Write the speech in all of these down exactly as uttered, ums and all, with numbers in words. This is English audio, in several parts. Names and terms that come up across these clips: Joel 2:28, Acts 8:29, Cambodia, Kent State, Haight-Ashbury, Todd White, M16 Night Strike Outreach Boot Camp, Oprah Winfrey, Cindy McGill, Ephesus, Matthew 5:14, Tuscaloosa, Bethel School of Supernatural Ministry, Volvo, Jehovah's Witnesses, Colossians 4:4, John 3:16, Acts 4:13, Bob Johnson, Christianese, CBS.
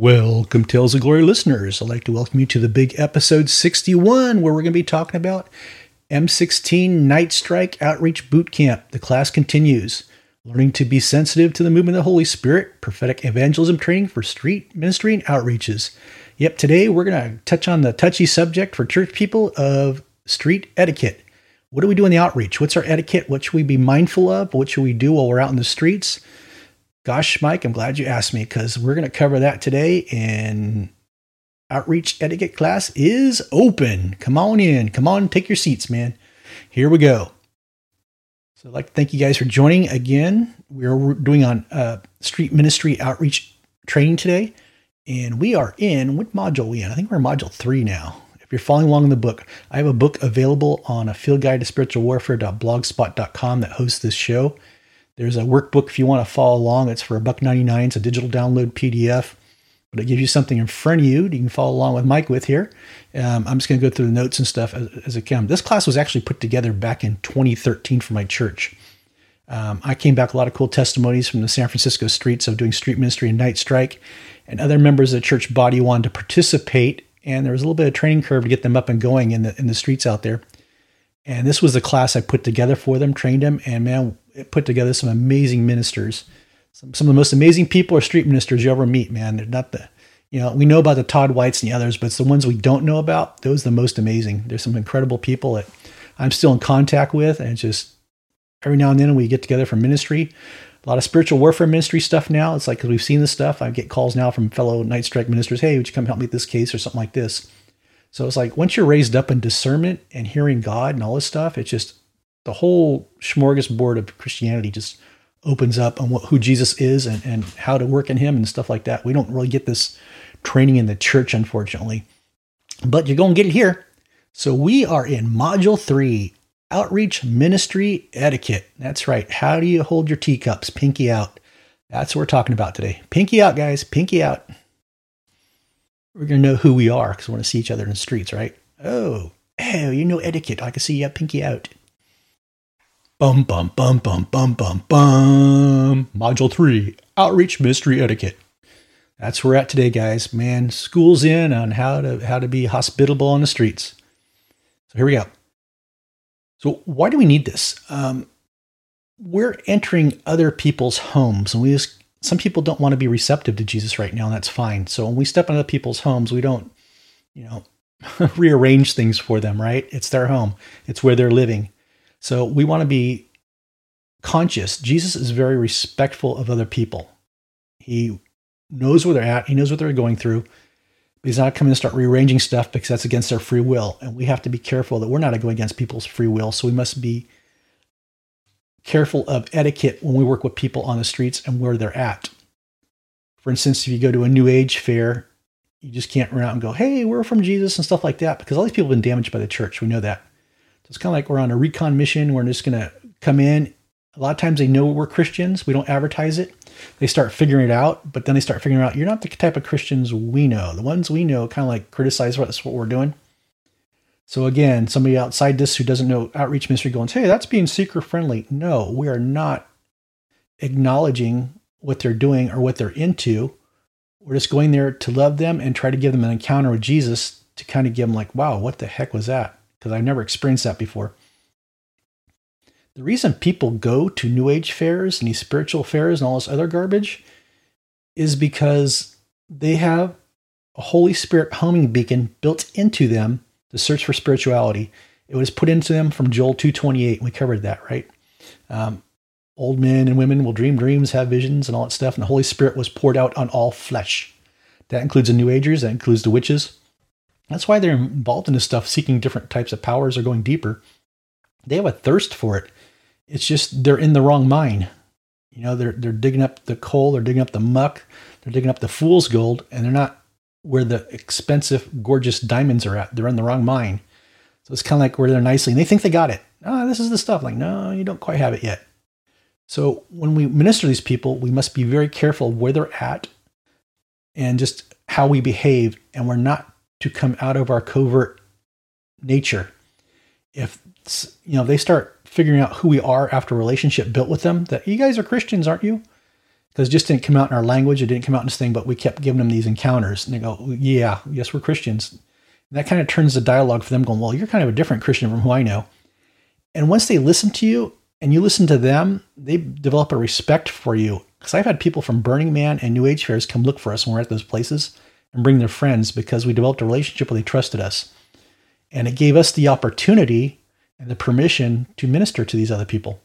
Welcome, Tales of Glory listeners. I'd like to welcome you to the big episode sixty-one, where we're going to be talking about M sixteen Night Strike Outreach Boot Camp. The class continues. Learning to be sensitive to the movement of the Holy Spirit, prophetic evangelism training for street ministry and outreaches. Yep, today we're going to touch on the touchy subject for church people of street etiquette. What do we do in the outreach? What's our etiquette? What should we be mindful of? What should we do while we're out in the streets? Gosh, Mike, I'm glad you asked me, because we're going to cover that today, and outreach etiquette class is open. Come on in. Come on, take your seats, man. Here we go. So I'd like to thank you guys for joining again. We're doing on uh, street ministry outreach training today, and we are in, what module are we in? I think we're in module three now. If you're following along in the book, I have a book available on a field guide to spiritual warfare dot blogspot dot com that hosts this show. There's a workbook if you want to follow along. It's for a buck ninety-nine. It's a digital download P D F, but it gives you something in front of you that you can follow along with Mike with here. Um, I'm just going to go through the notes and stuff as, as I can. This class was actually put together back in twenty thirteen for my church. Um, I came back a lot of cool testimonies from the San Francisco streets of doing street ministry and Night Strike, and other members of the church body wanted to participate, and there was a little bit of training curve to get them up and going in the in the streets out there. And this was the class I put together for them, trained them, and man, it put together some amazing ministers. Some some of the most amazing people are street ministers you ever meet, man. They're not the, you know, we know about the Todd Whites and the others, but it's the ones we don't know about. Those are the most amazing. There's some incredible people that I'm still in contact with, and it's just every now and then we get together for ministry. A lot of spiritual warfare ministry stuff now. It's like, because we've seen this stuff, I get calls now from fellow Night Strike ministers, hey, would you come help me with this case or something like this? So it's like, once you're raised up in discernment and hearing God and all this stuff, it's just the whole smorgasbord of Christianity just opens up on what, who Jesus is and, and how to work in him and stuff like that. We don't really get this training in the church, unfortunately, but you're going to get it here. So we are in Module three, Outreach Ministry Etiquette. That's right. How do you hold your teacups? Pinky out. That's what we're talking about today. Pinky out, guys. Pinky out. We're going to know who we are because we want to see each other in the streets, right? Oh, oh, you know etiquette. I can see you have pinky out. Bum, bum, bum, bum, bum, bum, bum. Module three, Outreach Ministry Etiquette. That's where we're at today, guys. Man, school's in on how to how to be hospitable on the streets. So here we go. So why do we need this? Um, we're entering other people's homes, and we just some people don't want to be receptive to Jesus right now, and that's fine. So when we step into other people's homes, we don't, you know, rearrange things for them, right? It's their home. It's where they're living. So we want to be conscious. Jesus is very respectful of other people. He knows where they're at. He knows what they're going through. But he's not coming to start rearranging stuff because that's against their free will. And we have to be careful that we're not going against people's free will. So we must be careful of etiquette when we work with people on the streets and where they're at. For instance, if you go to a New Age fair, you just can't run out and go, hey, we're from Jesus and stuff like that, because all these people have been damaged by the church. We know that. So it's kind of like we're on a recon mission. We're just going to come in. A lot of times they know we're Christians. We don't advertise it. They start figuring it out, but then they start figuring out you're not the type of Christians we know. The ones we know kind of like criticize what, what we're doing. So again, somebody outside this who doesn't know outreach ministry going, hey, that's being seeker-friendly. No, we are not acknowledging what they're doing or what they're into. We're just going there to love them and try to give them an encounter with Jesus to kind of give them like, wow, what the heck was that? Because I've never experienced that before. The reason people go to New Age fairs and these spiritual fairs and all this other garbage is because they have a Holy Spirit homing beacon built into them. The search for spirituality. It was put into them from Joel two twenty-eight. We covered that, right? Um, old men and women will dream dreams, have visions, and all that stuff. And the Holy Spirit was poured out on all flesh. That includes the New Agers. That includes the witches. That's why they're involved in this stuff, seeking different types of powers or going deeper. They have a thirst for it. It's just they're in the wrong mine. You know, they're they're digging up the coal. They're digging up the muck. They're digging up the fool's gold, and they're not where the expensive, gorgeous diamonds are at. They're in the wrong mine. So it's kind of like where they're nicely, and they think they got it. Oh, this is the stuff. Like, no, you don't quite have it yet. So when we minister to these people, we must be very careful of where they're at and just how we behave. And we're not to come out of our covert nature. If, you know, they start figuring out who we are after a relationship built with them, that you guys are Christians, aren't you? Because it just didn't come out in our language. It didn't come out in this thing, but we kept giving them these encounters. And they go, yeah, yes, we're Christians. And that kind of turns the dialogue for them going, well, you're kind of a different Christian from who I know. And once they listen to you and you listen to them, they develop a respect for you. Because I've had people from Burning Man and New Age fairs come look for us when we're at those places and bring their friends because we developed a relationship where they trusted us. And it gave us the opportunity and the permission to minister to these other people.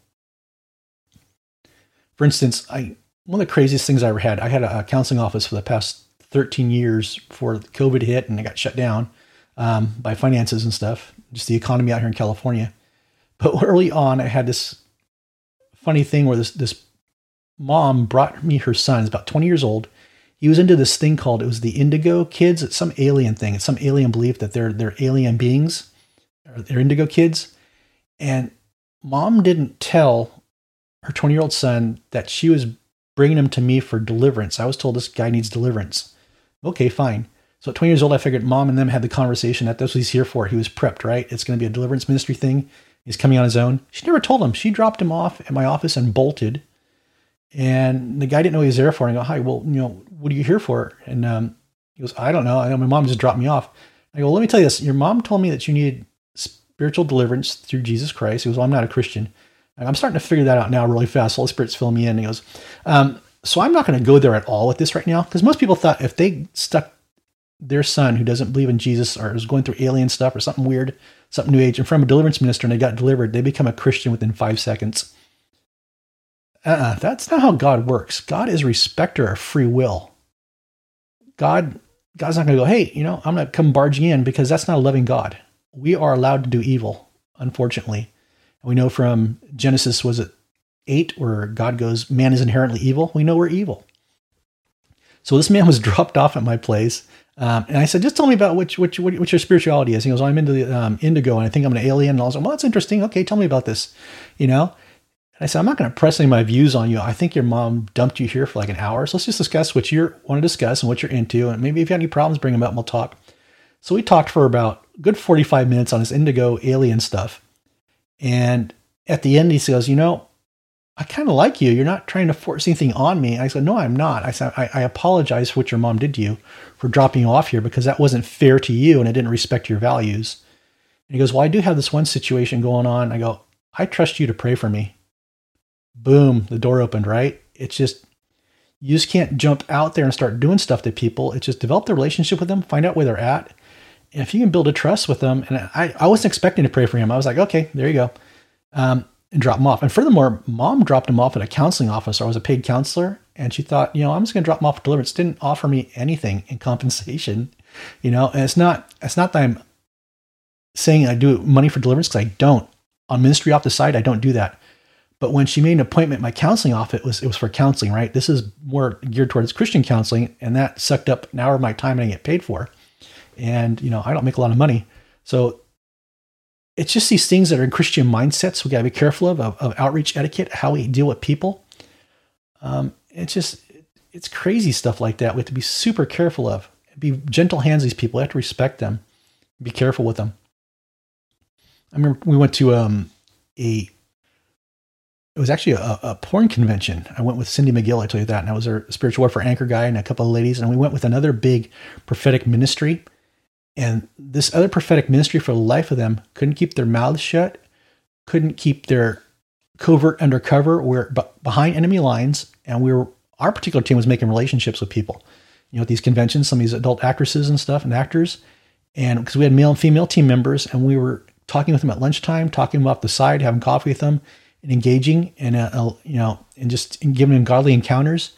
For instance, I one of the craziest things I ever had, I had a counseling office for the past thirteen years before COVID hit and it got shut down um, by finances and stuff, just the economy out here in California. But early on, I had this funny thing where this this mom brought me her son. He's about twenty years old. He was into this thing called, it was the Indigo Kids. It's some alien thing. It's some alien belief that they're they're alien beings. Or they're Indigo Kids. And mom didn't tell her twenty-year-old son that she was bringing him to me for deliverance. I was told this guy needs deliverance. Okay, fine. So at twenty years old, I figured mom and them had the conversation that that's what he's here for. He was prepped, right? It's going to be a deliverance ministry thing. He's coming on his own. She never told him. She dropped him off at my office and bolted. And the guy didn't know what he was there for. And I go, hi, well, you know, what are you here for? And um, he goes, I don't know. I know my mom just dropped me off. I go, well, let me tell you this. Your mom told me that you needed spiritual deliverance through Jesus Christ. He goes, well, I'm not a Christian. I'm starting to figure that out now really fast. Holy Spirit's filling me in. And he goes, um, so I'm not going to go there at all with this right now. Because most people thought if they stuck their son who doesn't believe in Jesus or is going through alien stuff or something weird, something new age, and from a deliverance minister and they got delivered, they become a Christian within five seconds. Uh-uh, that's not how God works. God is a respecter of free will. God, God's not going to go, hey, you know, I'm going to come barging in because that's not a loving God. We are allowed to do evil, unfortunately. We know from Genesis, was it eight, where God goes, man is inherently evil. We know we're evil. So this man was dropped off at my place. Um, and I said, just tell me about which, which, which your spirituality is. And he goes, well, I'm into the um, indigo and I think I'm an alien. And I was like, well, that's interesting. Okay. Tell me about this. You know? And I said, I'm not going to press any of my views on you. I think your mom dumped you here for like an hour. So let's just discuss what you want to discuss and what you're into. And maybe if you have any problems, bring them up and we'll talk. So we talked for about a good forty-five minutes on this indigo alien stuff. And at the end, he says, you know, I kind of like you. You're not trying to force anything on me. And I said, no, I'm not. I said, I, I apologize for what your mom did to you for dropping you off here because that wasn't fair to you and it didn't respect your values. And he goes, well, I do have this one situation going on. I go, I trust you to pray for me. Boom, the door opened, right? It's just, you just can't jump out there and start doing stuff to people. It's just develop the relationship with them, find out where they're at. If you can build a trust with them, and I, I wasn't expecting to pray for him. I was like, okay, there you go. Um, and drop him off. And furthermore, mom dropped him off at a counseling office. I was a paid counselor. And she thought, you know, I'm just going to drop him off at deliverance. Didn't offer me anything in compensation, you know, and it's not, it's not that I'm saying I do money for deliverance because I don't. On ministry off the side, I don't do that. But when she made an appointment, my counseling office was, it was for counseling, right? This is more geared towards Christian counseling. And that sucked up an hour of my time and I didn't get paid for. And, you know, I don't make a lot of money. So it's just these things that are in Christian mindsets we got to be careful of, of, of outreach etiquette, how we deal with people. Um, it's just, it's crazy stuff like that we have to be super careful of. Be gentle hands these people. We have to respect them. Be careful with them. I remember we went to um, a, it was actually a, a porn convention. I went with Cindy McGill, I tell you that, and I was her spiritual warfare anchor guy and a couple of ladies, and we went with another big prophetic ministry. And this other prophetic ministry, for the life of them, couldn't keep their mouths shut, couldn't keep their covert undercover. We're b- behind enemy lines, and we were, our particular team was making relationships with people. You know, at these conventions, some of these adult actresses and stuff and actors, and because we had male and female team members, and we were talking with them at lunchtime, talking them off the side, having coffee with them, and engaging, and uh, uh, you know, and just giving them godly encounters.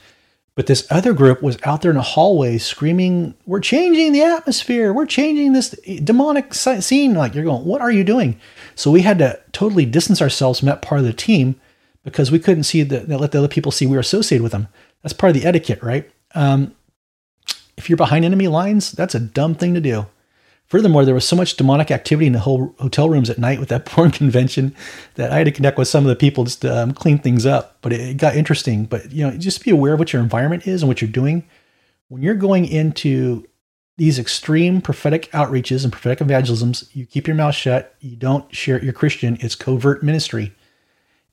But this other group was out there in a hallway screaming, we're changing the atmosphere. We're changing this demonic scene. Like, you're going, what are you doing? So we had to totally distance ourselves from that part of the team because we couldn't see the, let the other people see we were associated with them. That's part of the etiquette, right? Um, if you're behind enemy lines, that's a dumb thing to do. Furthermore, there was so much demonic activity in the whole hotel rooms at night with that porn convention that I had to connect with some of the people just to um, clean things up. But it, it got interesting. But, you know, just be aware of what your environment is and what you're doing. When you're going into these extreme prophetic outreaches and prophetic evangelisms, you keep your mouth shut. You don't share it. You're Christian. It's covert ministry.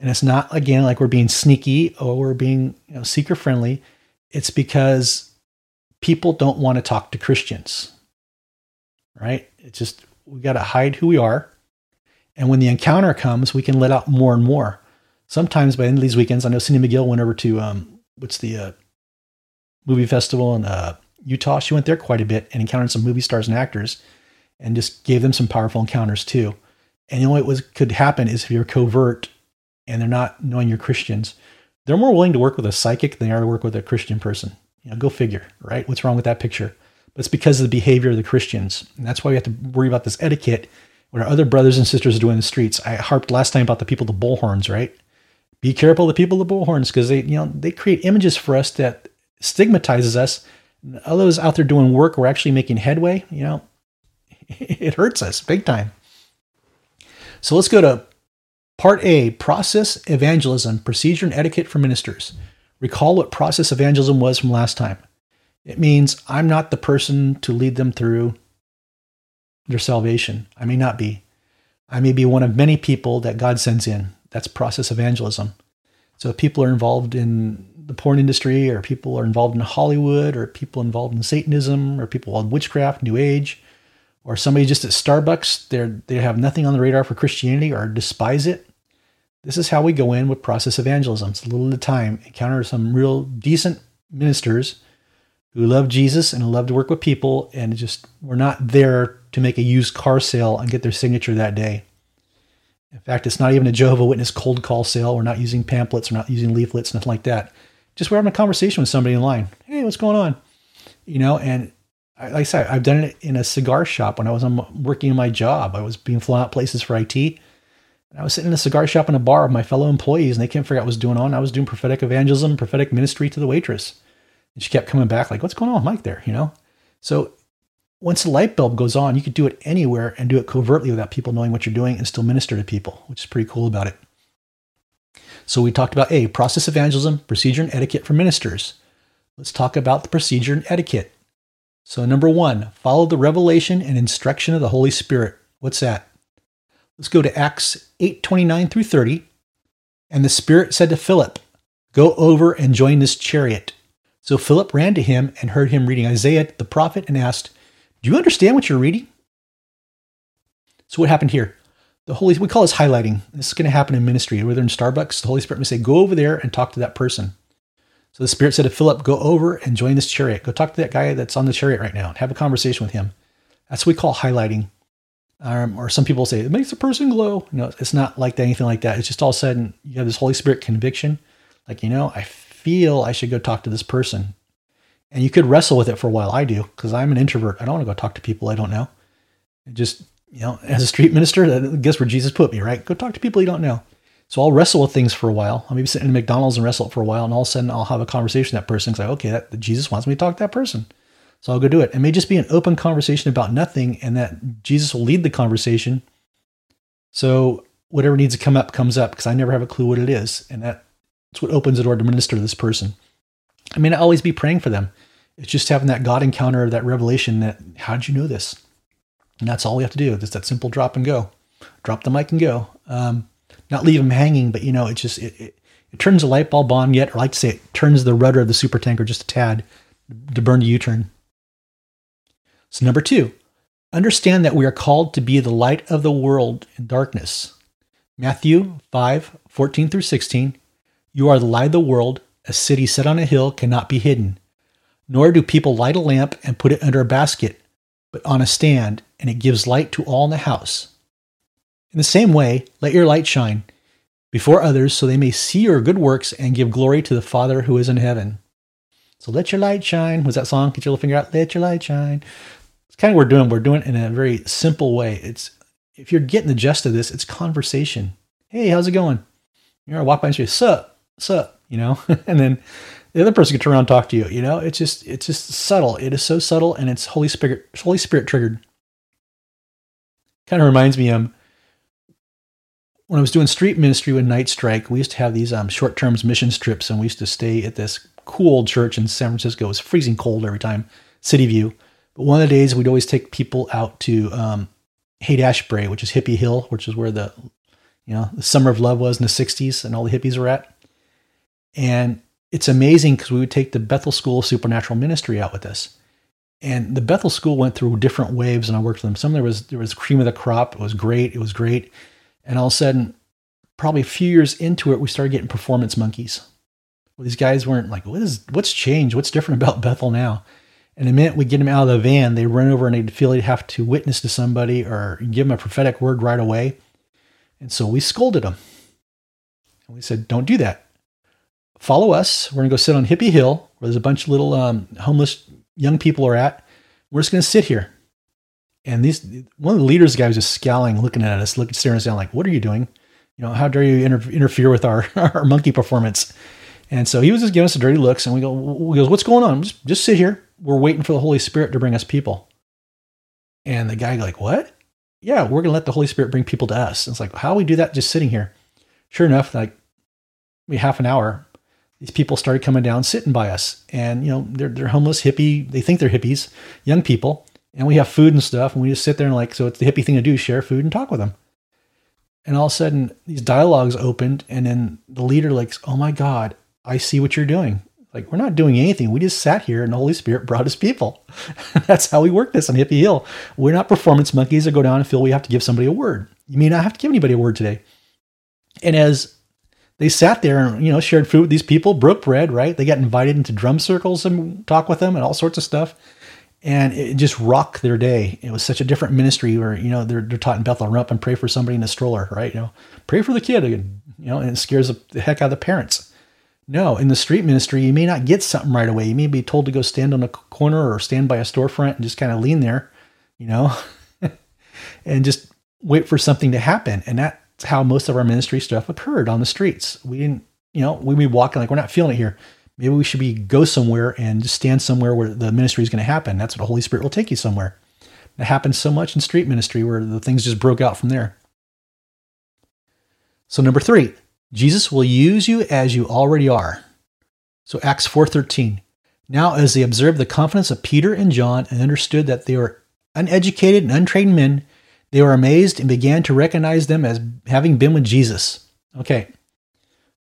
And it's not, again, like we're being sneaky or we're being, you know, seeker friendly. It's because people don't want to talk to Christians, right? It's just, we got to hide who we are. And when the encounter comes, we can let out more and more. Sometimes by the end of these weekends, I know Cindy McGill went over to, um, what's the uh, movie festival in uh, Utah. She went there quite a bit and encountered some movie stars and actors and just gave them some powerful encounters too. And the only way it could happen is if you're covert and they're not knowing you're Christians. They're more willing to work with a psychic than they are to work with a Christian person. You know, go figure, right? What's wrong with that picture? But it's because of the behavior of the Christians. And that's why we have to worry about this etiquette, what our other brothers and sisters are doing in the streets. I harped last time about the people with the bullhorns, right? Be careful of the people with the bullhorns because they, you know, they create images for us that stigmatizes us. And all those out there doing work, we're actually making headway, you know, it hurts us big time. So let's go to Part A, Process, Evangelism, Procedure and Etiquette for Ministers. Recall what process evangelism was from last time. It means I'm not the person to lead them through their salvation. I may not be. I may be one of many people that God sends in. That's process evangelism. So if people are involved in the porn industry, or people are involved in Hollywood, or people involved in Satanism, or people involved in witchcraft, New Age, or somebody just at Starbucks, they they have nothing on the radar for Christianity or despise it. This is how we go in with process evangelism. It's a little at a time. Encounter some real decent ministers who love Jesus and love to work with people, and just we're not there to make a used car sale and get their signature that day. In fact, it's not even a Jehovah's Witness cold call sale. We're not using pamphlets. We're not using leaflets, nothing like that. Just we're having a conversation with somebody in line. Hey, what's going on? You know, and like I said, I've done it in a cigar shop when I was working in my job. I was being flown out places for I T. And I was sitting in a cigar shop in a bar with my fellow employees, and they couldn't figure out what was going on. I was doing prophetic evangelism, prophetic ministry to the waitress. And she kept coming back like, what's going on with Mike there, you know? So once the light bulb goes on, you could do it anywhere and do it covertly without people knowing what you're doing and still minister to people, which is pretty cool about it. So we talked about A, process evangelism, procedure and etiquette for ministers. Let's talk about the procedure and etiquette. So number one, follow the revelation and instruction of the Holy Spirit. What's that? Let's go to Acts eight twenty-nine through thirty. And the Spirit said to Philip, go over and join this chariot. So Philip ran to him and heard him reading Isaiah the prophet and asked, do you understand what you're reading? So what happened here? The Holy, we call this highlighting. This is going to happen in ministry. Whether in Starbucks, the Holy Spirit may say, go over there and talk to that person. So the Spirit said to Philip, go over and join this chariot. Go talk to that guy that's on the chariot right now and have a conversation with him. That's what we call highlighting. Um, or some people say, it makes a person glow. No, it's not like that, anything like that. It's just all of a sudden you have this Holy Spirit conviction. Like, you know, I feel I should go talk to this person. And you could wrestle with it for a while. I do, because I'm an introvert. I don't want to go talk to people I don't know. It just, you know, as a street minister, I guess where Jesus put me, right? Go talk to people you don't know. So I'll wrestle with things for a while. I'll maybe sit in McDonald's and wrestle it for a while, and all of a sudden I'll have a conversation with that person. It's like, okay, that, Jesus wants me to talk to that person. So I'll go do it. It may just be an open conversation about nothing, and that Jesus will lead the conversation. So whatever needs to come up, comes up, because I never have a clue what it is. And that's what opens the door to minister to this person. I mean, I always be praying for them. It's just having that God encounter, that revelation that, how did you know this? And that's all we have to do. Just that simple drop and go. Drop the mic and go. Um, Not leave them hanging, but you know, it just, it, it, it turns the light bulb on yet, or I like to say it turns the rudder of the super tanker just a tad to burn the U-turn. So number two, understand that we are called to be the light of the world in darkness. Matthew five fourteen through sixteen, you are the light of the world. A city set on a hill cannot be hidden, nor do people light a lamp and put it under a basket, but on a stand, and it gives light to all in the house. In the same way, let your light shine before others so they may see your good works and give glory to the Father who is in heaven. So let your light shine. Was that song? Get your little finger out. Let your light shine. It's kind of what we're doing. We're doing it in a very simple way. It's, if you're getting the gist of this, it's conversation. Hey, how's it going? You're gonna walk by and say, sup, sup, you know, and then the other person can turn around and talk to you. You know, it's just, it's just subtle. It is so subtle, and it's Holy Spirit, Holy Spirit triggered. Kind of reminds me, um, when I was doing street ministry with Night Strike, we used to have these um, short-term missions trips, and we used to stay at this cool old church in San Francisco. It was freezing cold every time, City View. But one of the days, we'd always take people out to um, Haight-Ashbury, which is Hippie Hill, which is where the you know, the summer of love was in the sixties and all the hippies were at. And it's amazing because we would take the Bethel School of Supernatural Ministry out with us. And the Bethel School went through different waves, and I worked with them. Some there was there was cream of the crop. It was great. It was great. And all of a sudden, probably a few years into it, we started getting performance monkeys. Well, these guys weren't like, what is what's changed? What's different about Bethel now? And the minute we get them out of the van, they run over and they feel they'd have to witness to somebody or give them a prophetic word right away. And so we scolded them. And we said, don't do that. Follow us. We're going to go sit on Hippie Hill, where there's a bunch of little um, homeless young people are at. We're just going to sit here. And these one of the leaders, the guy was just scowling, looking at us, looking, staring us down like, what are you doing? You know, how dare you inter- interfere with our, our monkey performance? And so he was just giving us a dirty looks, and we go, he goes, what's going on? Just, just sit here. We're waiting for the Holy Spirit to bring us people. And the guy like, what? Yeah, we're going to let the Holy Spirit bring people to us. And it's like, how do we do that just sitting here? Sure enough, like maybe half an hour, these people started coming down, sitting by us. And, you know, they're they're homeless, hippie. They think they're hippies, young people. And we have food and stuff. And we just sit there and like, so it's the hippie thing to do, share food and talk with them. And all of a sudden, these dialogues opened. And then the leader like, oh my God, I see what you're doing. Like, we're not doing anything. We just sat here and the Holy Spirit brought us people. That's how we work this on Hippie Hill. We're not performance monkeys that go down and feel we have to give somebody a word. You may not have to give anybody a word today. And as they sat there and, you know, shared food with these people, broke bread, right? They got invited into drum circles and talk with them and all sorts of stuff. And it just rocked their day. It was such a different ministry where, you know, they're, they're taught in Bethel, run up and pray for somebody in a stroller, right? You know, pray for the kid, and, you know, and it scares the heck out of the parents. No, in the street ministry, you may not get something right away. You may be told to go stand on a corner or stand by a storefront and just kind of lean there, you know, and just wait for something to happen. And that's how most of our ministry stuff occurred on the streets. We didn't, you know, we'd be walking like, we're not feeling it here. Maybe we should be go somewhere and just stand somewhere where the ministry is going to happen. That's what the Holy Spirit will take you somewhere. It happens so much in street ministry where the things just broke out from there. So number three. Jesus will use you as you already are. So Acts four thirteen. Now as they observed the confidence of Peter and John and understood that they were uneducated and untrained men, they were amazed and began to recognize them as having been with Jesus. Okay,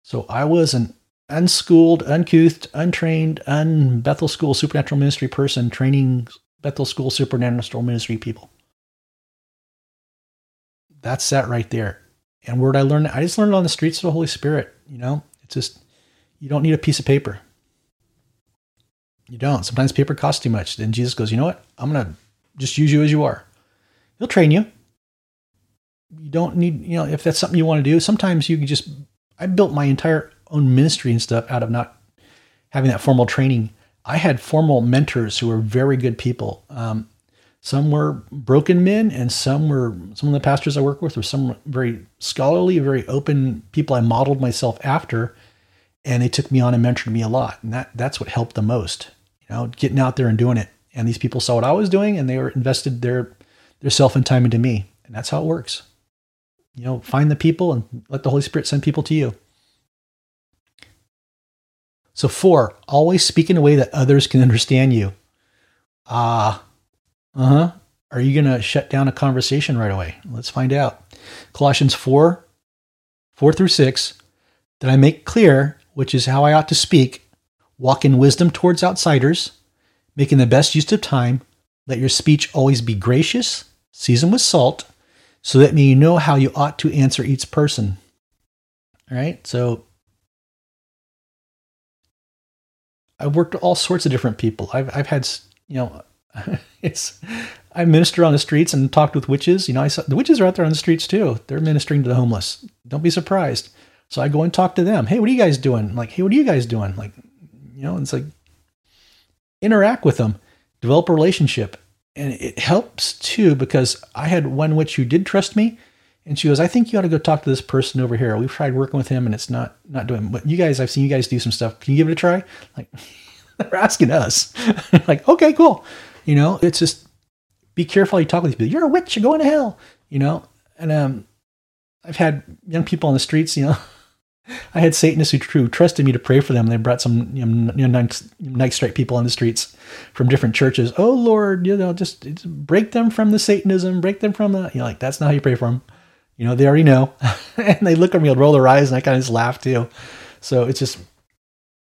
so I was an unschooled, uncouth, untrained, un-Bethel School Supernatural Ministry person training Bethel School Supernatural Ministry people. That's that right there. And where did I learn it? I just learned it on the streets of the Holy Spirit. You know, it's just, you don't need a piece of paper. You don't. Sometimes paper costs too much. Then Jesus goes, you know what? I'm going to just use you as you are. He'll train you. You don't need, you know, if that's something you want to do, sometimes you can just, I built my entire own ministry and stuff out of not having that formal training. I had formal mentors who were very good people. Um, Some were broken men, and some were, some of the pastors I work with were some very scholarly, very open people I modeled myself after, and they took me on and mentored me a lot. And that that's what helped the most, you know, getting out there and doing it. And these people saw what I was doing, and they were invested their their self and time into me. And that's how it works. You know, find the people and let the Holy Spirit send people to you. So four, always speak in a way that others can understand you. Ah. Uh, Uh-huh. Are you going to shut down a conversation right away? Let's find out. Colossians four, four through six, that I make clear, which is how I ought to speak, walk in wisdom towards outsiders, making the best use of time, let your speech always be gracious, seasoned with salt, so that you know how you ought to answer each person. All right, so I've worked with all sorts of different people. I've I've had, you know, it's, I minister on the streets and talked with witches. You know, I saw, the witches are out there on the streets too. They're ministering to the homeless. Don't be surprised. So I go and talk to them. Hey, what are you guys doing? I'm like, hey, what are you guys doing? Like, you know, it's like, interact with them, develop a relationship. And it helps too, because I had one witch who did trust me, and she goes, I think you ought to go talk to this person over here. We've tried working with him and it's not, not doing, but you guys, I've seen you guys do some stuff. Can you give it a try? Like, they're asking us. Like, okay, cool. You know, it's just, be careful how you talk with these people. You're a witch, you're going to hell, you know? And um, I've had young people on the streets, you know, I had Satanists who, who trusted me to pray for them. They brought some, you know, you know, night strike people on the streets from different churches. Oh, Lord, you know, just, just break them from the Satanism, break them from the, you know, like, that's not how you pray for them. You know, they already know. And they look at me and roll their eyes, and I kind of just laugh too. So it's just,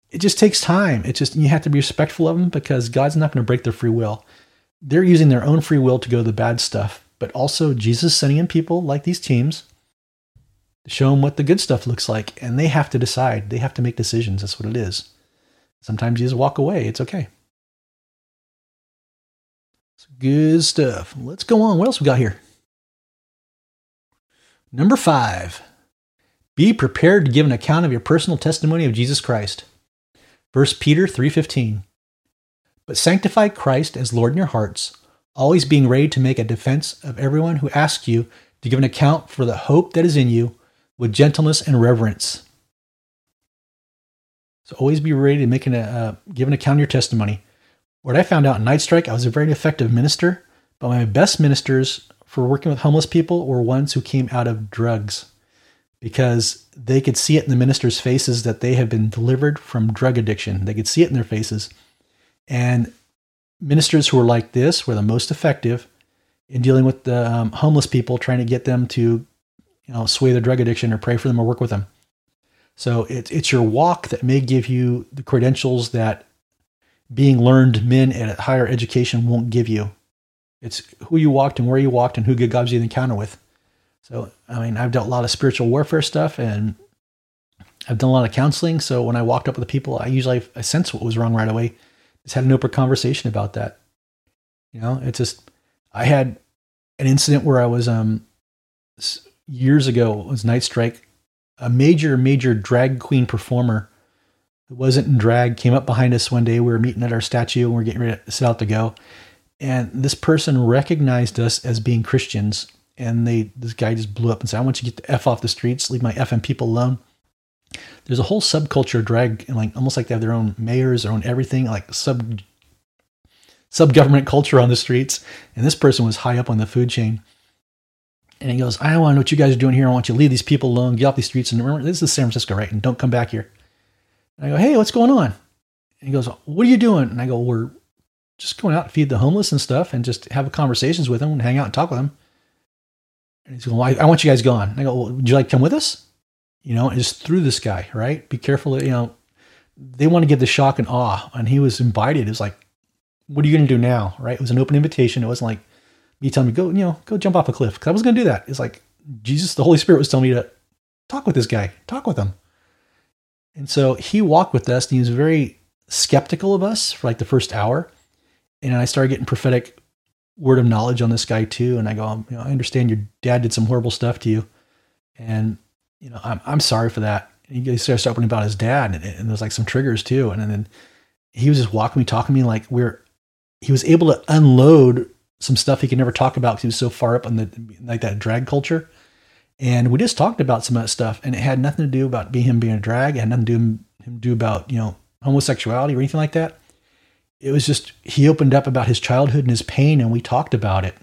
it just takes time. It just, you have to be respectful of them, because God's not going to break their free will. They're using their own free will to go to the bad stuff, but also Jesus sending in people like these teams to show them what the good stuff looks like. And they have to decide. They have to make decisions. That's what it is. Sometimes you just walk away. It's okay. It's good stuff. Let's go on. What else we got here? Number five, be prepared to give an account of your personal testimony of Jesus Christ. First Peter three fifteen, but sanctify Christ as Lord in your hearts, always being ready to make a defense of everyone who asks you to give an account for the hope that is in you with gentleness and reverence. So always be ready to make an, uh, give an account of your testimony. What I found out in Night Strike, I was a very effective minister, but my best ministers for working with homeless people were ones who came out of drugs, because they could see it in the ministers' faces that they have been delivered from drug addiction. They could see it in their faces. And ministers who were like this were the most effective in dealing with the um, homeless people, trying to get them to, you know, sway their drug addiction or pray for them or work with them. So it, it's your walk that may give you the credentials that being learned men at higher education won't give you. It's who you walked and where you walked and who God gives you an encounter with. So, I mean, I've dealt a lot of spiritual warfare stuff, and I've done a lot of counseling. So when I walked up with the people, I usually I sense what was wrong right away. Just had an open conversation about that. You know, it's just, I had an incident where I was, um, years ago, it was Night Strike, a major, major drag queen performer who wasn't in drag came up behind us one day. We were meeting at our statue and we we're getting ready to set out to go. And this person recognized us as being Christians. And they, this guy just blew up and said, I want you to get the F off the streets, leave my effing people alone. There's a whole subculture of drag, and like almost like they have their own mayors, their own everything, like sub, sub-government culture on the streets. And this person was high up on the food chain. And he goes, I don't want to know what you guys are doing here. I want you to leave these people alone, get off these streets. And remember, this is San Francisco, right? And don't come back here. And I go, hey, what's going on? And he goes, what are you doing? And I go, we're just going out and feed the homeless and stuff and just have conversations with them and hang out and talk with them. And he's going, well, I, I want you guys gone. And I go, well, would you like to come with us? You know, and just through this guy, right? Be careful. You know, they want to give the shock and awe. And he was invited. It was like, what are you going to do now? Right? It was an open invitation. It wasn't like me telling me, go, you know, go jump off a cliff. Because I was going to do that. It's like Jesus, the Holy Spirit was telling me to talk with this guy, talk with him. And so he walked with us, and he was very skeptical of us for like the first hour. And I started getting prophetic word of knowledge on this guy too. And I go, you know, I understand your dad did some horrible stuff to you. And, you know, I'm, I'm sorry for that. And he starts talking about his dad, and, and there's like some triggers too. And, and then he was just walking me, talking to me like we're, he was able to unload some stuff he could never talk about because he was so far up on the, like that drag culture. And we just talked about some of that stuff, and it had nothing to do about be him being a drag. It had nothing to do him, him do about, you know, homosexuality or anything like that. It was just, he opened up about his childhood and his pain, and we talked about it.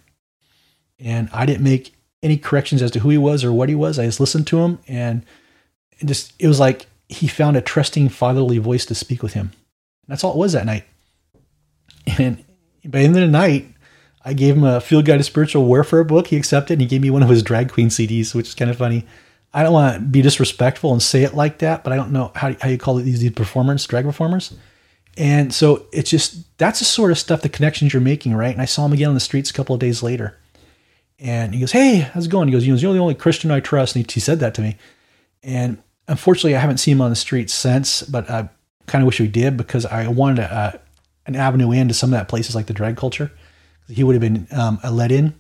And I didn't make any corrections as to who he was or what he was. I just listened to him, and it just, it was like he found a trusting fatherly voice to speak with him. And that's all it was that night. And by the end of the night, I gave him a Field Guide to Spiritual Warfare book. He accepted, and he gave me one of his drag queen C Ds, which is kind of funny. I don't want to be disrespectful and say it like that, but I don't know how, how you call it, these, these performers, drag performers. And so it's just, that's the sort of stuff, the connections you're making, right? And I saw him again on the streets a couple of days later. And he goes, hey, how's it going? He goes, you know, you're the only Christian I trust. And he, he said that to me. And unfortunately, I haven't seen him on the streets since, but I kind of wish we did, because I wanted a, uh, an avenue into some of that places like the drag culture. He would have been um, a let-in.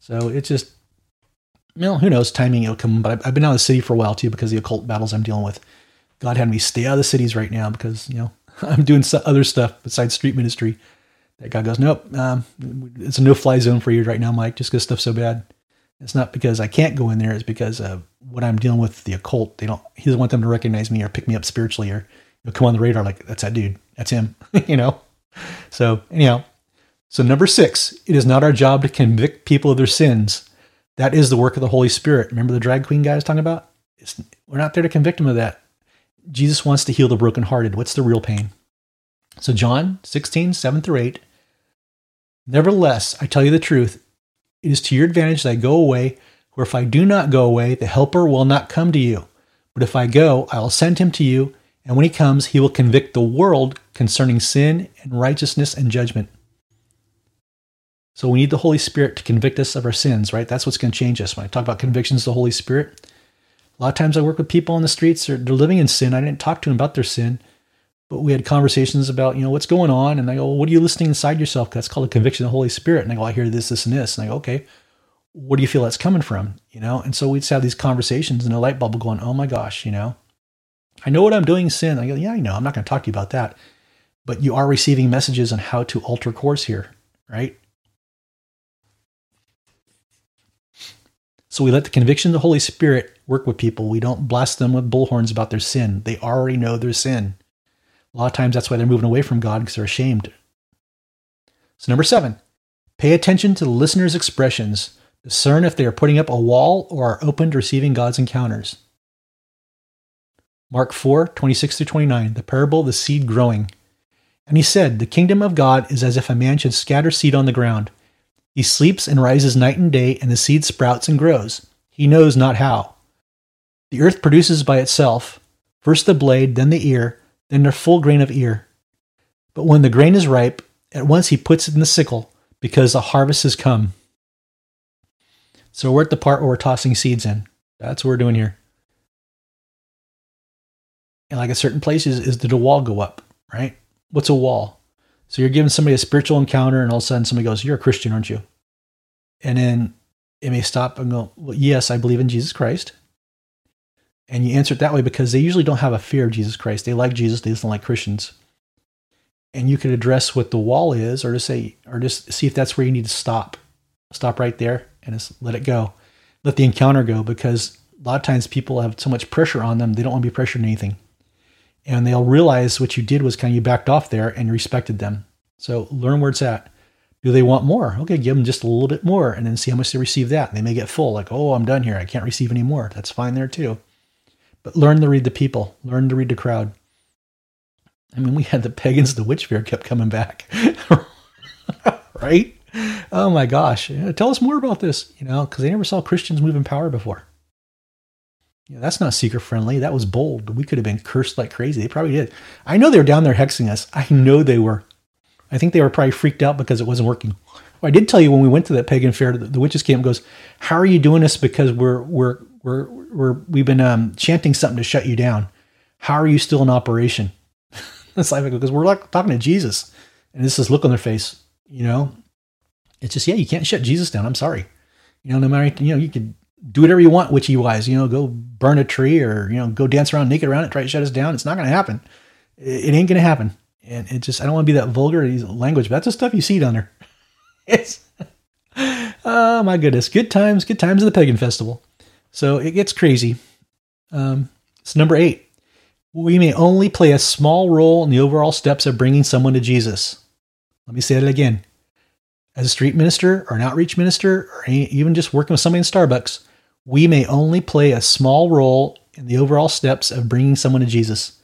So it's just, you know, who knows, timing will come. But I've, I've been out of the city for a while too, because of the occult battles I'm dealing with. God had me stay out of the cities right now because, you know, I'm doing other stuff besides street ministry. That God goes, nope, um, it's a no-fly zone for you right now, Mike, just because stuff's so bad. It's not because I can't go in there. It's because of what I'm dealing with, the occult. They don't. He doesn't want them to recognize me or pick me up spiritually, or, you know, come on the radar like, that's that dude. That's him, you know? So anyhow, so number six, it is not our job to convict people of their sins. That is the work of the Holy Spirit. Remember the drag queen guy I was talking about? It's, we're not there to convict them of that. Jesus wants to heal the brokenhearted. What's the real pain? So John sixteen, seven through eight. Nevertheless, I tell you the truth. It is to your advantage that I go away, For if I do not go away, the Helper will not come to you. But if I go, I will send him to you. And when he comes, he will convict the world concerning sin and righteousness and judgment. So we need the Holy Spirit to convict us of our sins, right? That's what's going to change us. When I talk about convictions of the Holy Spirit, a lot of times I work with people on the streets, they're, they're living in sin. I didn't talk to them about their sin, but we had conversations about, you know, what's going on. And I go, well, what are you listening inside yourself? That's called a conviction of the Holy Spirit. And I go, I hear this, this, and this. And I go, okay, where do you feel that's coming from? You know? And so we'd just have these conversations and a light bulb going, oh my gosh, you know, I know what I'm doing is sin. I go, yeah, I know. I'm not going to talk to you about that. But you are receiving messages on how to alter course here, right? So we let the conviction of the Holy Spirit work with people. We don't blast them with bullhorns about their sin. They already know their sin. A lot of times that's why they're moving away from God, because they're ashamed. So number seven, pay attention to the listener's expressions. Discern if they are putting up a wall or are open to receiving God's encounters. Mark four, twenty-six through twenty-nine, the parable of the seed growing. And he said, the kingdom of God is as if a man should scatter seed on the ground. He sleeps and rises night and day, and the seed sprouts and grows. He knows not how. The earth produces by itself, first the blade, then the ear, then the full grain of ear. But when the grain is ripe, at once he puts it in the sickle, because the harvest has come. So we're at the part where we're tossing seeds in. That's what we're doing here. And like at certain places, is did a wall go up, right? What's a wall? So you're giving somebody a spiritual encounter, and all of a sudden somebody goes, you're a Christian, aren't you? And then it may stop and go, well, yes, I believe in Jesus Christ. And you answer it that way because they usually don't have a fear of Jesus Christ. They like Jesus, they just don't like Christians. And you could address what the wall is, or just say, or just see if that's where you need to stop. Stop right there and just let it go. Let the encounter go, because a lot of times people have so much pressure on them, they don't want to be pressured in anything. And they'll realize what you did was kind of you backed off there and you respected them. So learn where it's at. Do they want more? Okay, give them just a little bit more and then see how much they receive that. And they may get full, like, oh, I'm done here. I can't receive any more. That's fine there too. But learn to read the people. Learn to read the crowd. I mean, we had the pagans, the witch fair kept coming back, right? Oh my gosh. Tell us more about this, you know, because they never saw Christians move in power before. Yeah, that's not seeker-friendly. That was bold. We could have been cursed like crazy. They probably did. I know they were down there hexing us. I know they were. I think they were probably freaked out because it wasn't working. Well, I did tell you when we went to that pagan fair, the, the witches camp goes, how are you doing this? Because we're, we're, we're, we're, we've been um, chanting something to shut you down. How are you still in operation? It's like, because we're like talking to Jesus. And it's this look on their face, you know? It's just, yeah, you can't shut Jesus down. I'm sorry. You know, no matter, you know, you could do whatever you want, witchy-wise, you know, go burn a tree or, you know, go dance around naked around it, try to shut us down. It's not going to happen. It, it ain't going to happen. And it just, I don't want to be that vulgar language, but that's the stuff you see down there. It's, oh my goodness. Good times, good times at the pagan festival. So it gets crazy. Um, it's number eight. We may only play a small role in the overall steps of bringing someone to Jesus. Let me say that again. As a street minister or an outreach minister, or even just working with somebody in Starbucks, we may only play a small role in the overall steps of bringing someone to Jesus.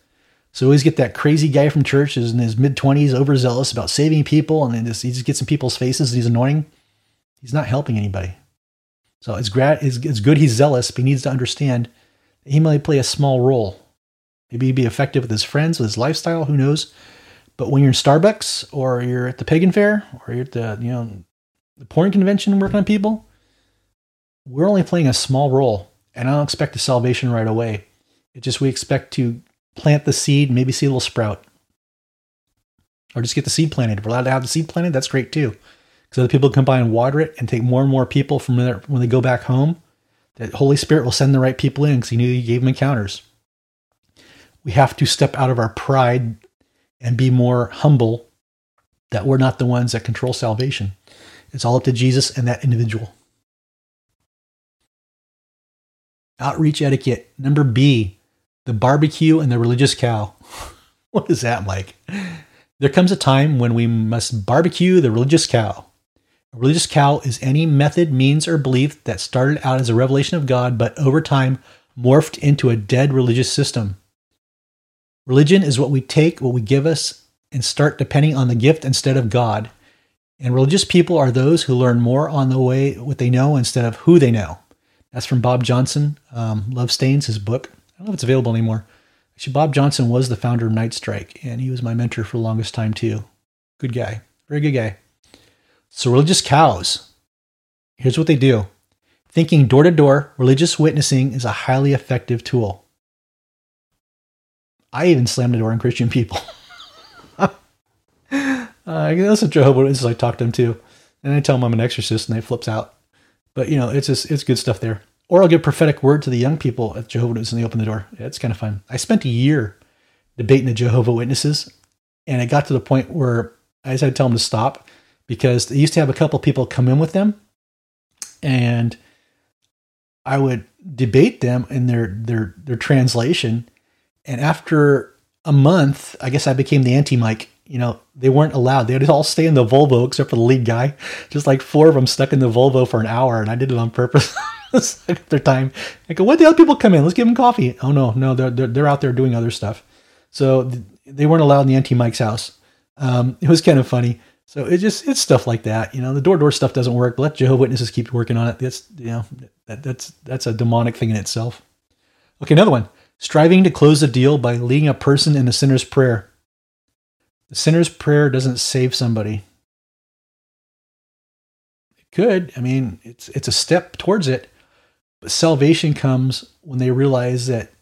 So we always get that crazy guy from church who's in his mid-twenties, overzealous about saving people, and then just, he just gets in people's faces and he's annoying. He's not helping anybody. So it's, gra- it's, it's good he's zealous, but he needs to understand that he might play a small role. Maybe he'd be effective with his friends, with his lifestyle, who knows? But when you're in Starbucks, or you're at the pagan fair, or you're at the, you know, the porn convention working on people, we're only playing a small role, and I don't expect a salvation right away. It just, we expect to plant the seed, maybe see a little sprout. Or just get the seed planted. If we're allowed to have the seed planted, that's great too. Because other people come by and water it and take more and more people from there when they go back home. The Holy Spirit will send the right people in because he knew he gave them encounters. We have to step out of our pride and be more humble that we're not the ones that control salvation. It's all up to Jesus and that individual. Outreach etiquette. Number B, the barbecue and the religious cow. What is that like? There comes a time when we must barbecue the religious cow. A religious cow is any method, means, or belief that started out as a revelation of God, but over time morphed into a dead religious system. Religion is what we take, what we give us, and start depending on the gift instead of God. And religious people are those who learn more on the way what they know instead of who they know. That's from Bob Johnson. Um, Love Stains, his book. I don't know if it's available anymore. Actually, Bob Johnson was the founder of Night Strike, and he was my mentor for the longest time, too. Good guy. Very good guy. So religious cows. Here's what they do. Thinking door-to-door, religious witnessing is a highly effective tool. I even slammed the door on Christian people. uh, that's what Jehovah's Witnesses, I talk to them, too. And I tell them I'm an exorcist, and they flips out. But, you know, it's just, it's good stuff there. Or I'll give prophetic word to the young people at Jehovah's Witnesses, and they open the door. Yeah, it's kind of fun. I spent a year debating the Jehovah's Witnesses, and it got to the point where I decided to tell them to stop, because they used to have a couple people come in with them, and I would debate them in their their their translation. And after a month, I guess I became the anti-mic. You know, they weren't allowed. They would all stay in the Volvo except for the lead guy. Just like four of them stuck in the Volvo for an hour, and I did it on purpose. Their time. I go, what, the other people come in? Let's give them coffee. Oh no, no, they're they're, they're out there doing other stuff. So th- they weren't allowed in the anti-mic's house. Um, it was kind of funny. So it just it's stuff like that. You know, the door-to-door stuff doesn't work. Let Jehovah's Witnesses keep working on it. That's you know that, that's that's a demonic thing in itself. Okay, another one. Striving to close the deal by leading a person in the sinner's prayer. The sinner's prayer doesn't save somebody. It could. I mean, it's it's a step towards it. But salvation comes when they realize that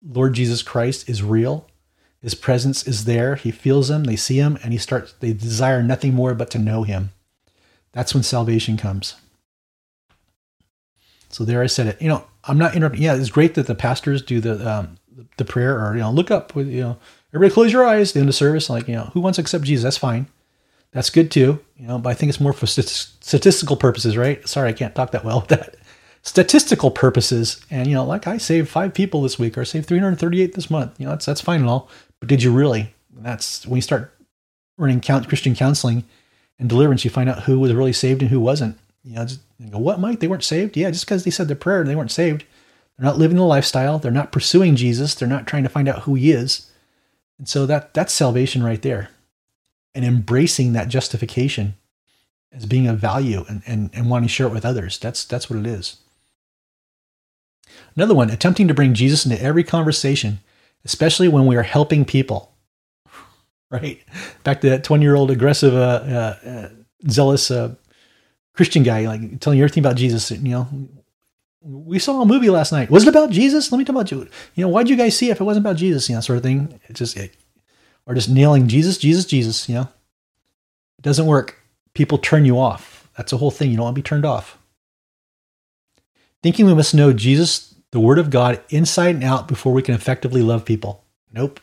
Lord Jesus Christ is real. His presence is there. He feels them. They see him, and he starts. They desire nothing more but to know him. That's when salvation comes. So there, I said it. You know, I'm not interrupting. Yeah, it's great that the pastors do the um, the prayer, or you know, look up with you know, everybody close your eyes at the end of service. Like you know, who wants to accept Jesus? That's fine. That's good too. You know, but I think it's more for st- statistical purposes, right? Sorry, I can't talk that well with that. Statistical purposes, and you know, like I saved five people this week, or I saved three hundred thirty-eight this month. You know, that's that's fine and all. But did you really? That's when you start running count, Christian counseling and deliverance. You find out who was really saved and who wasn't. You know, just, you go, what, Mike? They weren't saved? Yeah, just because they said their prayer and they weren't saved. They're not living the lifestyle. They're not pursuing Jesus. They're not trying to find out who he is. And so that that's salvation right there, and embracing that justification as being of value and and, and wanting to share it with others. That's that's what it is. Another one, attempting to bring Jesus into every conversation, especially when we are helping people, right? Back to that twenty-year-old aggressive, uh, uh, uh, zealous uh, Christian guy, like telling you everything about Jesus. You know, we saw a movie last night. Was it about Jesus? Let me talk about you. You know, why'd you guys see it if it wasn't about Jesus? You know, sort of thing. It's just, it, or just nailing Jesus, Jesus, Jesus. You know, it doesn't work. People turn you off. That's the whole thing. You don't want to be turned off. Thinking we must know Jesus, the Word of God, inside and out before we can effectively love people. Nope.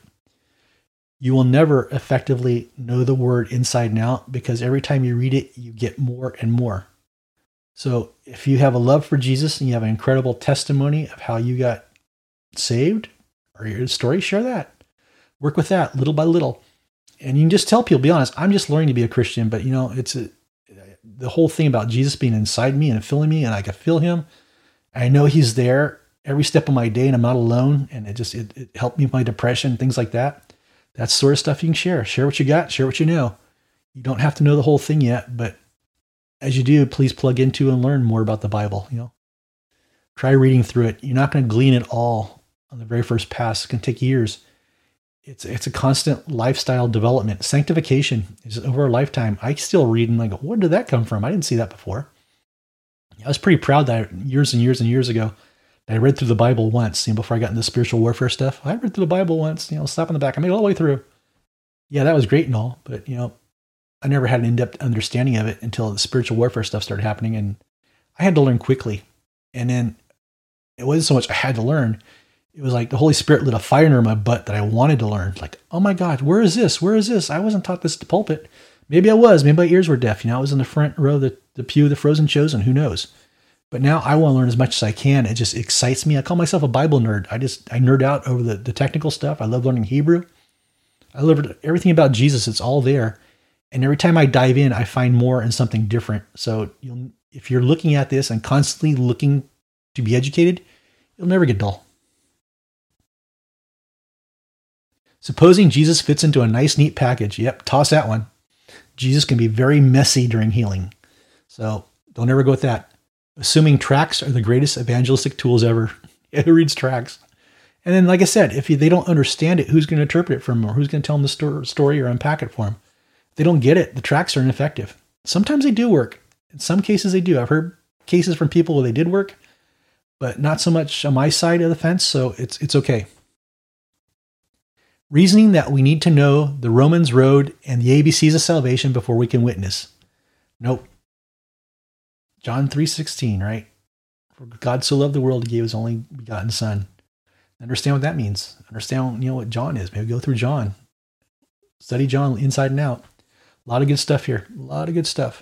You will never effectively know the Word inside and out, because every time you read it, you get more and more. So if you have a love for Jesus and you have an incredible testimony of how you got saved or your story, share that. Work with that little by little. And you can just tell people, be honest, I'm just learning to be a Christian, but you know, it's a, the whole thing about Jesus being inside me and filling me, and I can feel him. I know he's there every step of my day, and I'm not alone. And it just, it, it helped me with my depression, things like that. That's sort of stuff you can share. Share what you got, share what you know. You don't have to know the whole thing yet, but as you do, please plug into and learn more about the Bible. You know, try reading through it. You're not going to glean it all on the very first pass. It can take years. It's, it's a constant lifestyle development. Sanctification is over a lifetime. I still read and I go, where did that come from? I didn't see that before. I was pretty proud that I, years and years and years ago, I read through the Bible once, you know, before I got into spiritual warfare stuff. I read through the Bible once, you know, slap on the back. I made it all the way through. Yeah, that was great and all, but, you know, I never had an in-depth understanding of it until the spiritual warfare stuff started happening, and I had to learn quickly. And then it wasn't so much I had to learn. It was like the Holy Spirit lit a fire under my butt that I wanted to learn. Like, oh my God, where is this? Where is this? I wasn't taught this at the pulpit. Maybe I was. Maybe my ears were deaf. You know, I was in the front row of the, the pew of the Frozen Chosen. Who knows? But now I want to learn as much as I can. It just excites me. I call myself a Bible nerd. I just, I nerd out over the, the technical stuff. I love learning Hebrew. I love everything about Jesus. It's all there. And every time I dive in, I find more and something different. So you'll, if you're looking at this and constantly looking to be educated, you'll never get dull. Supposing Jesus fits into a nice, neat package. Yep, toss that one. Jesus can be very messy during healing. So don't ever go with that. assuming tracts are the greatest evangelistic tools ever. Who reads tracts? And then, like I said, if they don't understand it, who's going to interpret it for them, or who's going to tell them the story or unpack it for them? They don't get it. The tracts are ineffective. Sometimes they do work. In some cases, they do. I've heard cases from people where they did work, but not so much on my side of the fence, so it's it's okay. Reasoning that we need to know the Romans road and the A B Cs of salvation before we can witness. Nope. John three sixteen, right? For God so loved the world, he gave his only begotten son. Understand what that means. Understand, you know, what John is. Maybe go through John. Study John inside and out. A lot of good stuff here. A lot of good stuff.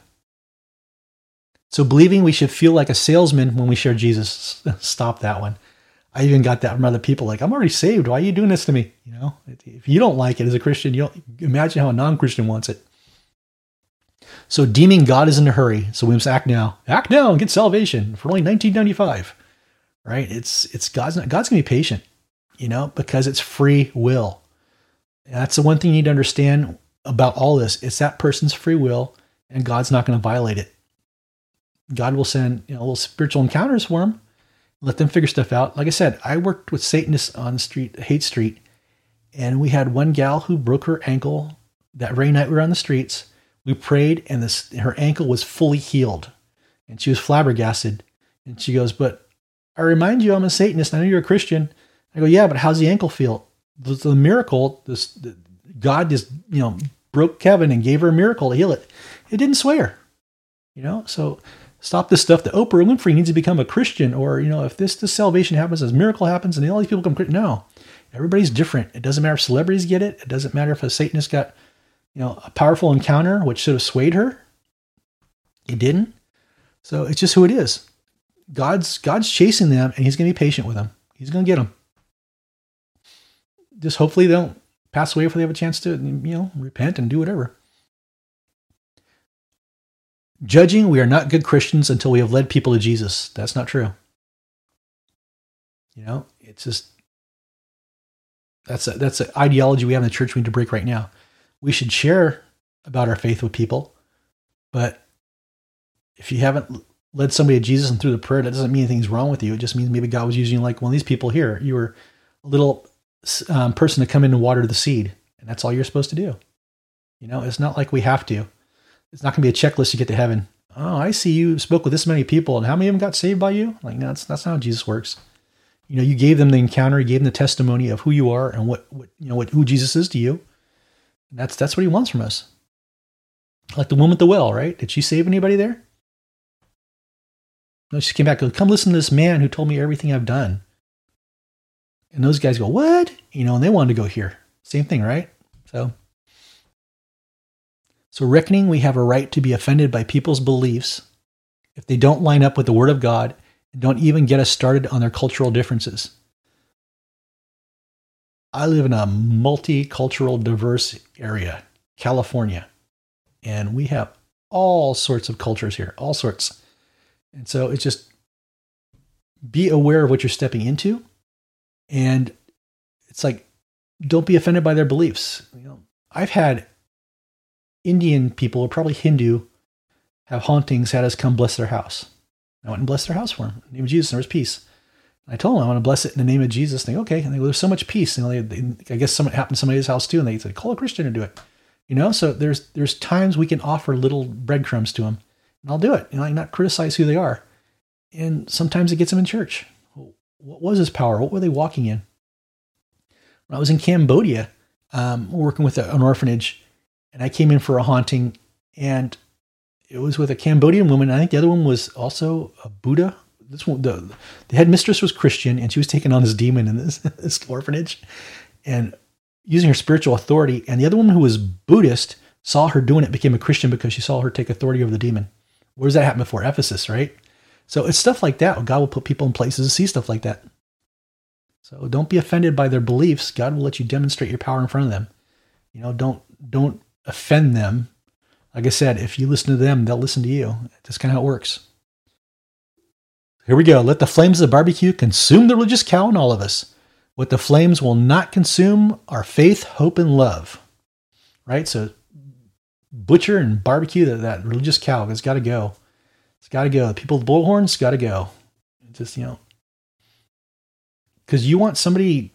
So believing we should feel like a salesman when we share Jesus. Stop that one. I even got that from other people. Like, I'm already saved. Why are you doing this to me? You know, if you don't like it as a Christian, you don't, imagine how a non-Christian wants it. So deeming God is in a hurry. So we must act now. Act now and get salvation for only nineteen ninety-five. Right? It's it's God's not, God's gonna be patient, you know, because it's free will. And that's the one thing you need to understand about all this. It's that person's free will, and God's not going to violate it. God will send, you know, little spiritual encounters for them, let them figure stuff out. Like I said, I worked with Satanists on street, Hate Street, and we had one gal who broke her ankle that very night we were on the streets. We prayed, and this her ankle was fully healed, and she was flabbergasted. And she goes, "But I remind you, I'm a Satanist. I know you're a Christian." I go, "Yeah, but how's the ankle feel?" The, the miracle, this the, God just, you know, broke Kevin and gave her a miracle to heal it. It didn't sway her, you know. So stop this stuff. That Oprah Winfrey needs to become a Christian, or you know, if this this salvation happens, this miracle happens, and all these people come Christian. No, everybody's different. It doesn't matter if celebrities get it. It doesn't matter if a Satanist got, you know, a powerful encounter which should have swayed her. It didn't. So it's just who it is. God's God's chasing them, and he's going to be patient with them. He's going to get them. Just hopefully they don't pass away before they have a chance to, you know, repent and do whatever. Judging we are not good Christians until we have led people to Jesus. That's not true. You know, it's just, that's a, that's an ideology we have in the church we need to break right now. We should share about our faith with people, but if you haven't led somebody to Jesus and through the prayer, that doesn't mean anything's wrong with you. It just means maybe God was using you like one of these people here. You were a little um, person to come in and water the seed, and that's all you're supposed to do. You know, it's not like we have to. It's not going to be a checklist to get to heaven. Oh, I see you spoke with this many people, and how many of them got saved by you? Like, no, that's, that's not how Jesus works. You know, you gave them the encounter, you gave them the testimony of who you are and what, what you know, what who Jesus is to you. And that's that's what he wants from us. Like the woman at the well, right? Did she save anybody there? No, she came back and goes, "Come listen to this man who told me everything I've done." And those guys go, "What?" You know, and they wanted to go here. Same thing, right? So, so reckoning we have a right to be offended by people's beliefs if they don't line up with the Word of God and don't even get us started on their cultural differences. I live in a multicultural, diverse area, California, and we have all sorts of cultures here, all sorts. And so it's just be aware of what you're stepping into. And it's like, don't be offended by their beliefs. You know, I've had Indian people, or probably Hindu, have hauntings, had us come bless their house. I went and blessed their house for them. In the name of Jesus, there was peace. And I told them, I want to bless it in the name of Jesus. They go, okay. And they go, there's so much peace. And they, they, I guess something happened to somebody's house too. And they said, call a Christian and do it. You know, so there's there's times we can offer little breadcrumbs to them. And I'll do it. You know, like not criticize who they are. And sometimes it gets them in church. What was his power? What were they walking in? When I was in Cambodia, um, working with a, an orphanage, and I came in for a haunting, and it was with a Cambodian woman. I think the other one was also a Buddha. This one, the, the headmistress was Christian, and she was taking on this demon in this, this orphanage and using her spiritual authority. And the other woman who was Buddhist saw her doing it, became a Christian because she saw her take authority over the demon. Where does that happen before? Ephesus, right? So it's stuff like that. God will put people in places to see stuff like that. So don't be offended by their beliefs. God will let you demonstrate your power in front of them. You know, don't don't offend them. Like I said, if you listen to them, they'll listen to you. That's kind of how it works. Here we go. Let the flames of the barbecue consume the religious cow in all of us. What the flames will not consume are faith, hope, and love. Right? So butcher and barbecue that, that religious cow. It's got to go. It's got to go. The people with bullhorns got to go. Just, you know, because you want somebody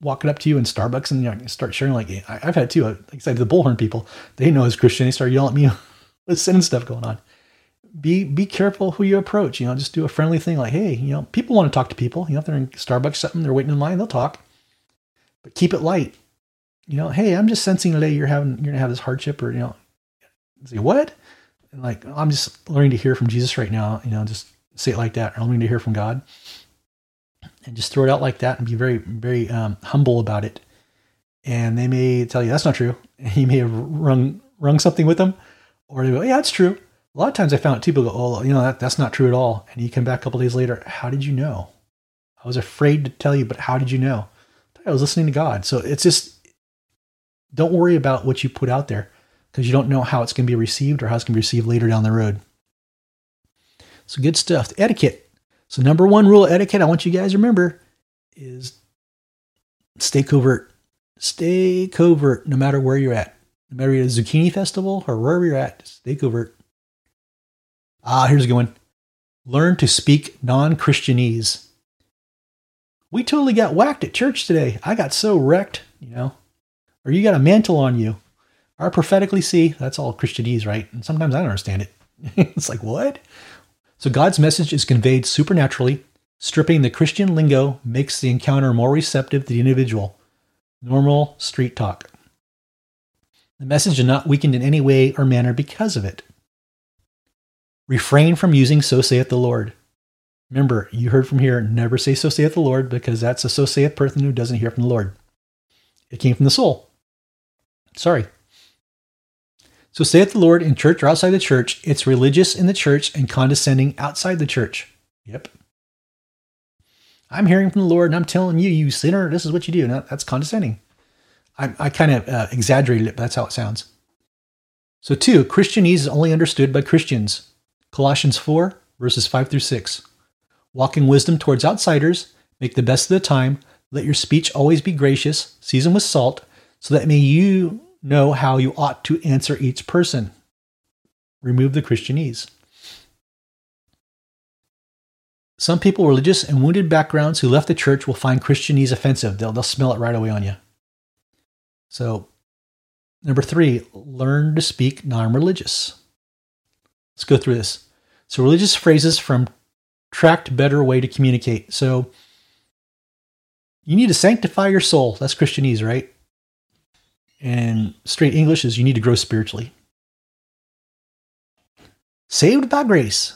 walking up to you in Starbucks and, you know, start sharing, like I've had too, like I said, the bullhorn people, they know as Christian, they start yelling at me with sin and stuff going on. Be, be careful who you approach, you know, just do a friendly thing. Like, hey, you know, people want to talk to people, you know, if they're in Starbucks, something, they're waiting in line, they'll talk, but keep it light. You know, hey, I'm just sensing today you're having, you're gonna have this hardship, or, you know, say what? And like, I'm just learning to hear from Jesus right now, you know, just say it like that. I'm learning to hear from God. And just throw it out like that and be very, very um, humble about it. And they may tell you that's not true. He may have rung, rung something with them, or they go, yeah, that's true. A lot of times I found it, people go, oh, you know, that, that's not true at all. And you come back a couple days later, how did you know? I was afraid to tell you, but how did you know? I was listening to God. So it's just, don't worry about what you put out there, because you don't know how it's going to be received or how it's going to be received later down the road. So good stuff. The etiquette. So number one rule of etiquette I want you guys to remember is stay covert. Stay covert no matter where you're at. No matter you're at a zucchini festival or wherever you're at, stay covert. Ah, here's a good one. Learn to speak non-Christianese. We totally got whacked at church today. I got so wrecked, you know. Or you got a mantle on you. Or prophetically see, that's all Christianese, right? And sometimes I don't understand it. It's like, what? So God's message is conveyed supernaturally. Stripping the Christian lingo makes the encounter more receptive to the individual. Normal street talk. The message is not weakened in any way or manner because of it. Refrain from using so saith the Lord. Remember, you heard from here, never say so saith the Lord, because that's a so saith person who doesn't hear from the Lord. It came from the soul. Sorry. So saith the Lord in church or outside the church, it's religious in the church and condescending outside the church. Yep. I'm hearing from the Lord and I'm telling you, you sinner, this is what you do. Now, that's condescending. I, I kind of uh, exaggerated it, but that's how it sounds. So two, Christianese is only understood by Christians. Colossians four, verses five through six. Walk in wisdom towards outsiders, make the best of the time, let your speech always be gracious, seasoned with salt, so that may you know how you ought to answer each person. Remove the Christianese. Some people, religious and wounded backgrounds who left the church, will find Christianese offensive. They'll, they'll smell it right away on you. So, number three, learn to speak non-religious. Let's go through this. So, religious phrases from Tract Better Way to Communicate. So, you need to sanctify your soul. That's Christianese, right? And straight English is you need to grow spiritually. Saved by grace.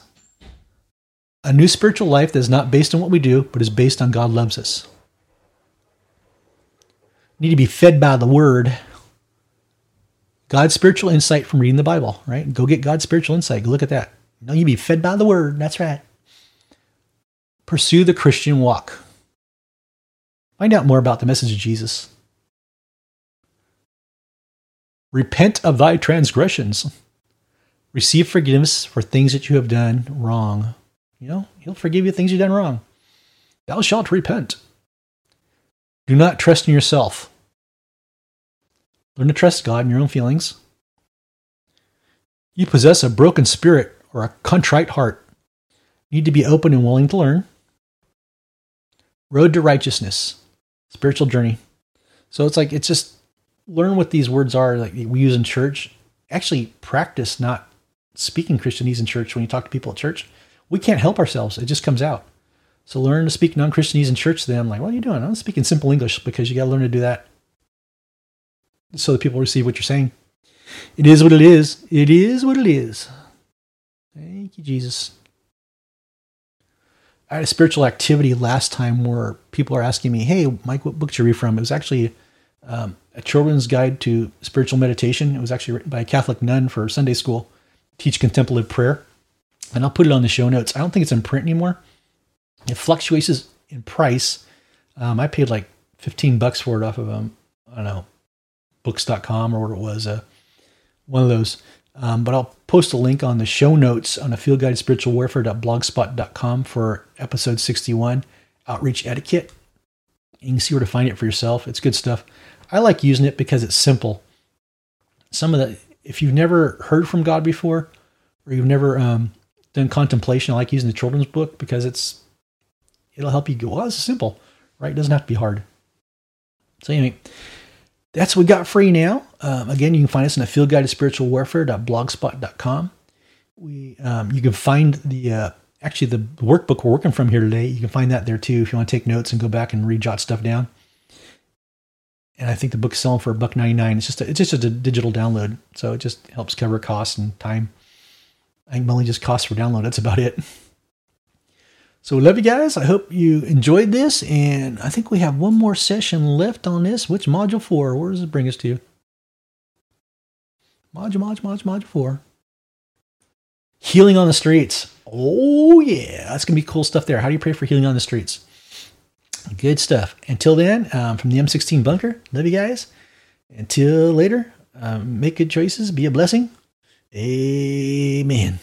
A new spiritual life that is not based on what we do, but is based on God loves us. Need to be fed by the word. God's spiritual insight from reading the Bible, right? Go get God's spiritual insight. Go look at that. No, you be fed by the word. That's right. Pursue the Christian walk. Find out more about the message of Jesus. Repent of thy transgressions. Receive forgiveness for things that you have done wrong. You know, he'll forgive you things you've done wrong. Thou shalt repent. Do not trust in yourself. Learn to trust God in your own feelings. You possess a broken spirit or a contrite heart. Need to be open and willing to learn. Road to righteousness. Spiritual journey. So it's like, it's just... learn what these words are, like we use in church. Actually, practice not speaking Christianese in church when you talk to people at church. We can't help ourselves. It just comes out. So learn to speak non-Christianese in church to them. Like, what are you doing? I'm speaking simple English, because you got to learn to do that so that people receive what you're saying. It is what it is. It is what it is. Thank you, Jesus. I had a spiritual activity last time where people are asking me, hey, Mike, what book did you read from? It was actually... Um, A Children's Guide to Spiritual Meditation. It was actually written by a Catholic nun for Sunday school. Teach contemplative prayer. And I'll put it on the show notes. I don't think it's in print anymore. It fluctuates in price. Um, I paid like fifteen bucks for it off of, um, I don't know, books dot com or whatever it was. Uh, one of those. Um, but I'll post a link on the show notes on a field guide to spiritual warfare dot blogspot dot com for episode sixty-one, Outreach Etiquette. You can see where to find it for yourself. It's good stuff. I like using it because it's simple. Some of the, if you've never heard from God before, or you've never um, done contemplation, I like using the children's book because it's it'll help you go, well, this is simple, right? It doesn't have to be hard. So anyway, that's what we got for you now. Um, again, you can find us in the Field Guide to Spiritual Warfare dot blogspot dot com. We, um, you can find the, uh, actually the workbook we're working from here today. You can find that there too if you want to take notes and go back and re-jot stuff down. And I think the book's selling for a buck ninety-nine. It's just a, it's just a digital download, so it just helps cover costs and time. I think mainly just costs for download. That's about it. So we love you guys. I hope you enjoyed this, and I think we have one more session left on this. Which module four? Where does it bring us to? Module, module, module, module four. Healing on the streets. Oh yeah, that's gonna be cool stuff there. How do you pray for healing on the streets? Good stuff. Until then, um, from the M sixteen bunker, love you guys. Until later, um, make good choices. Be a blessing. Amen.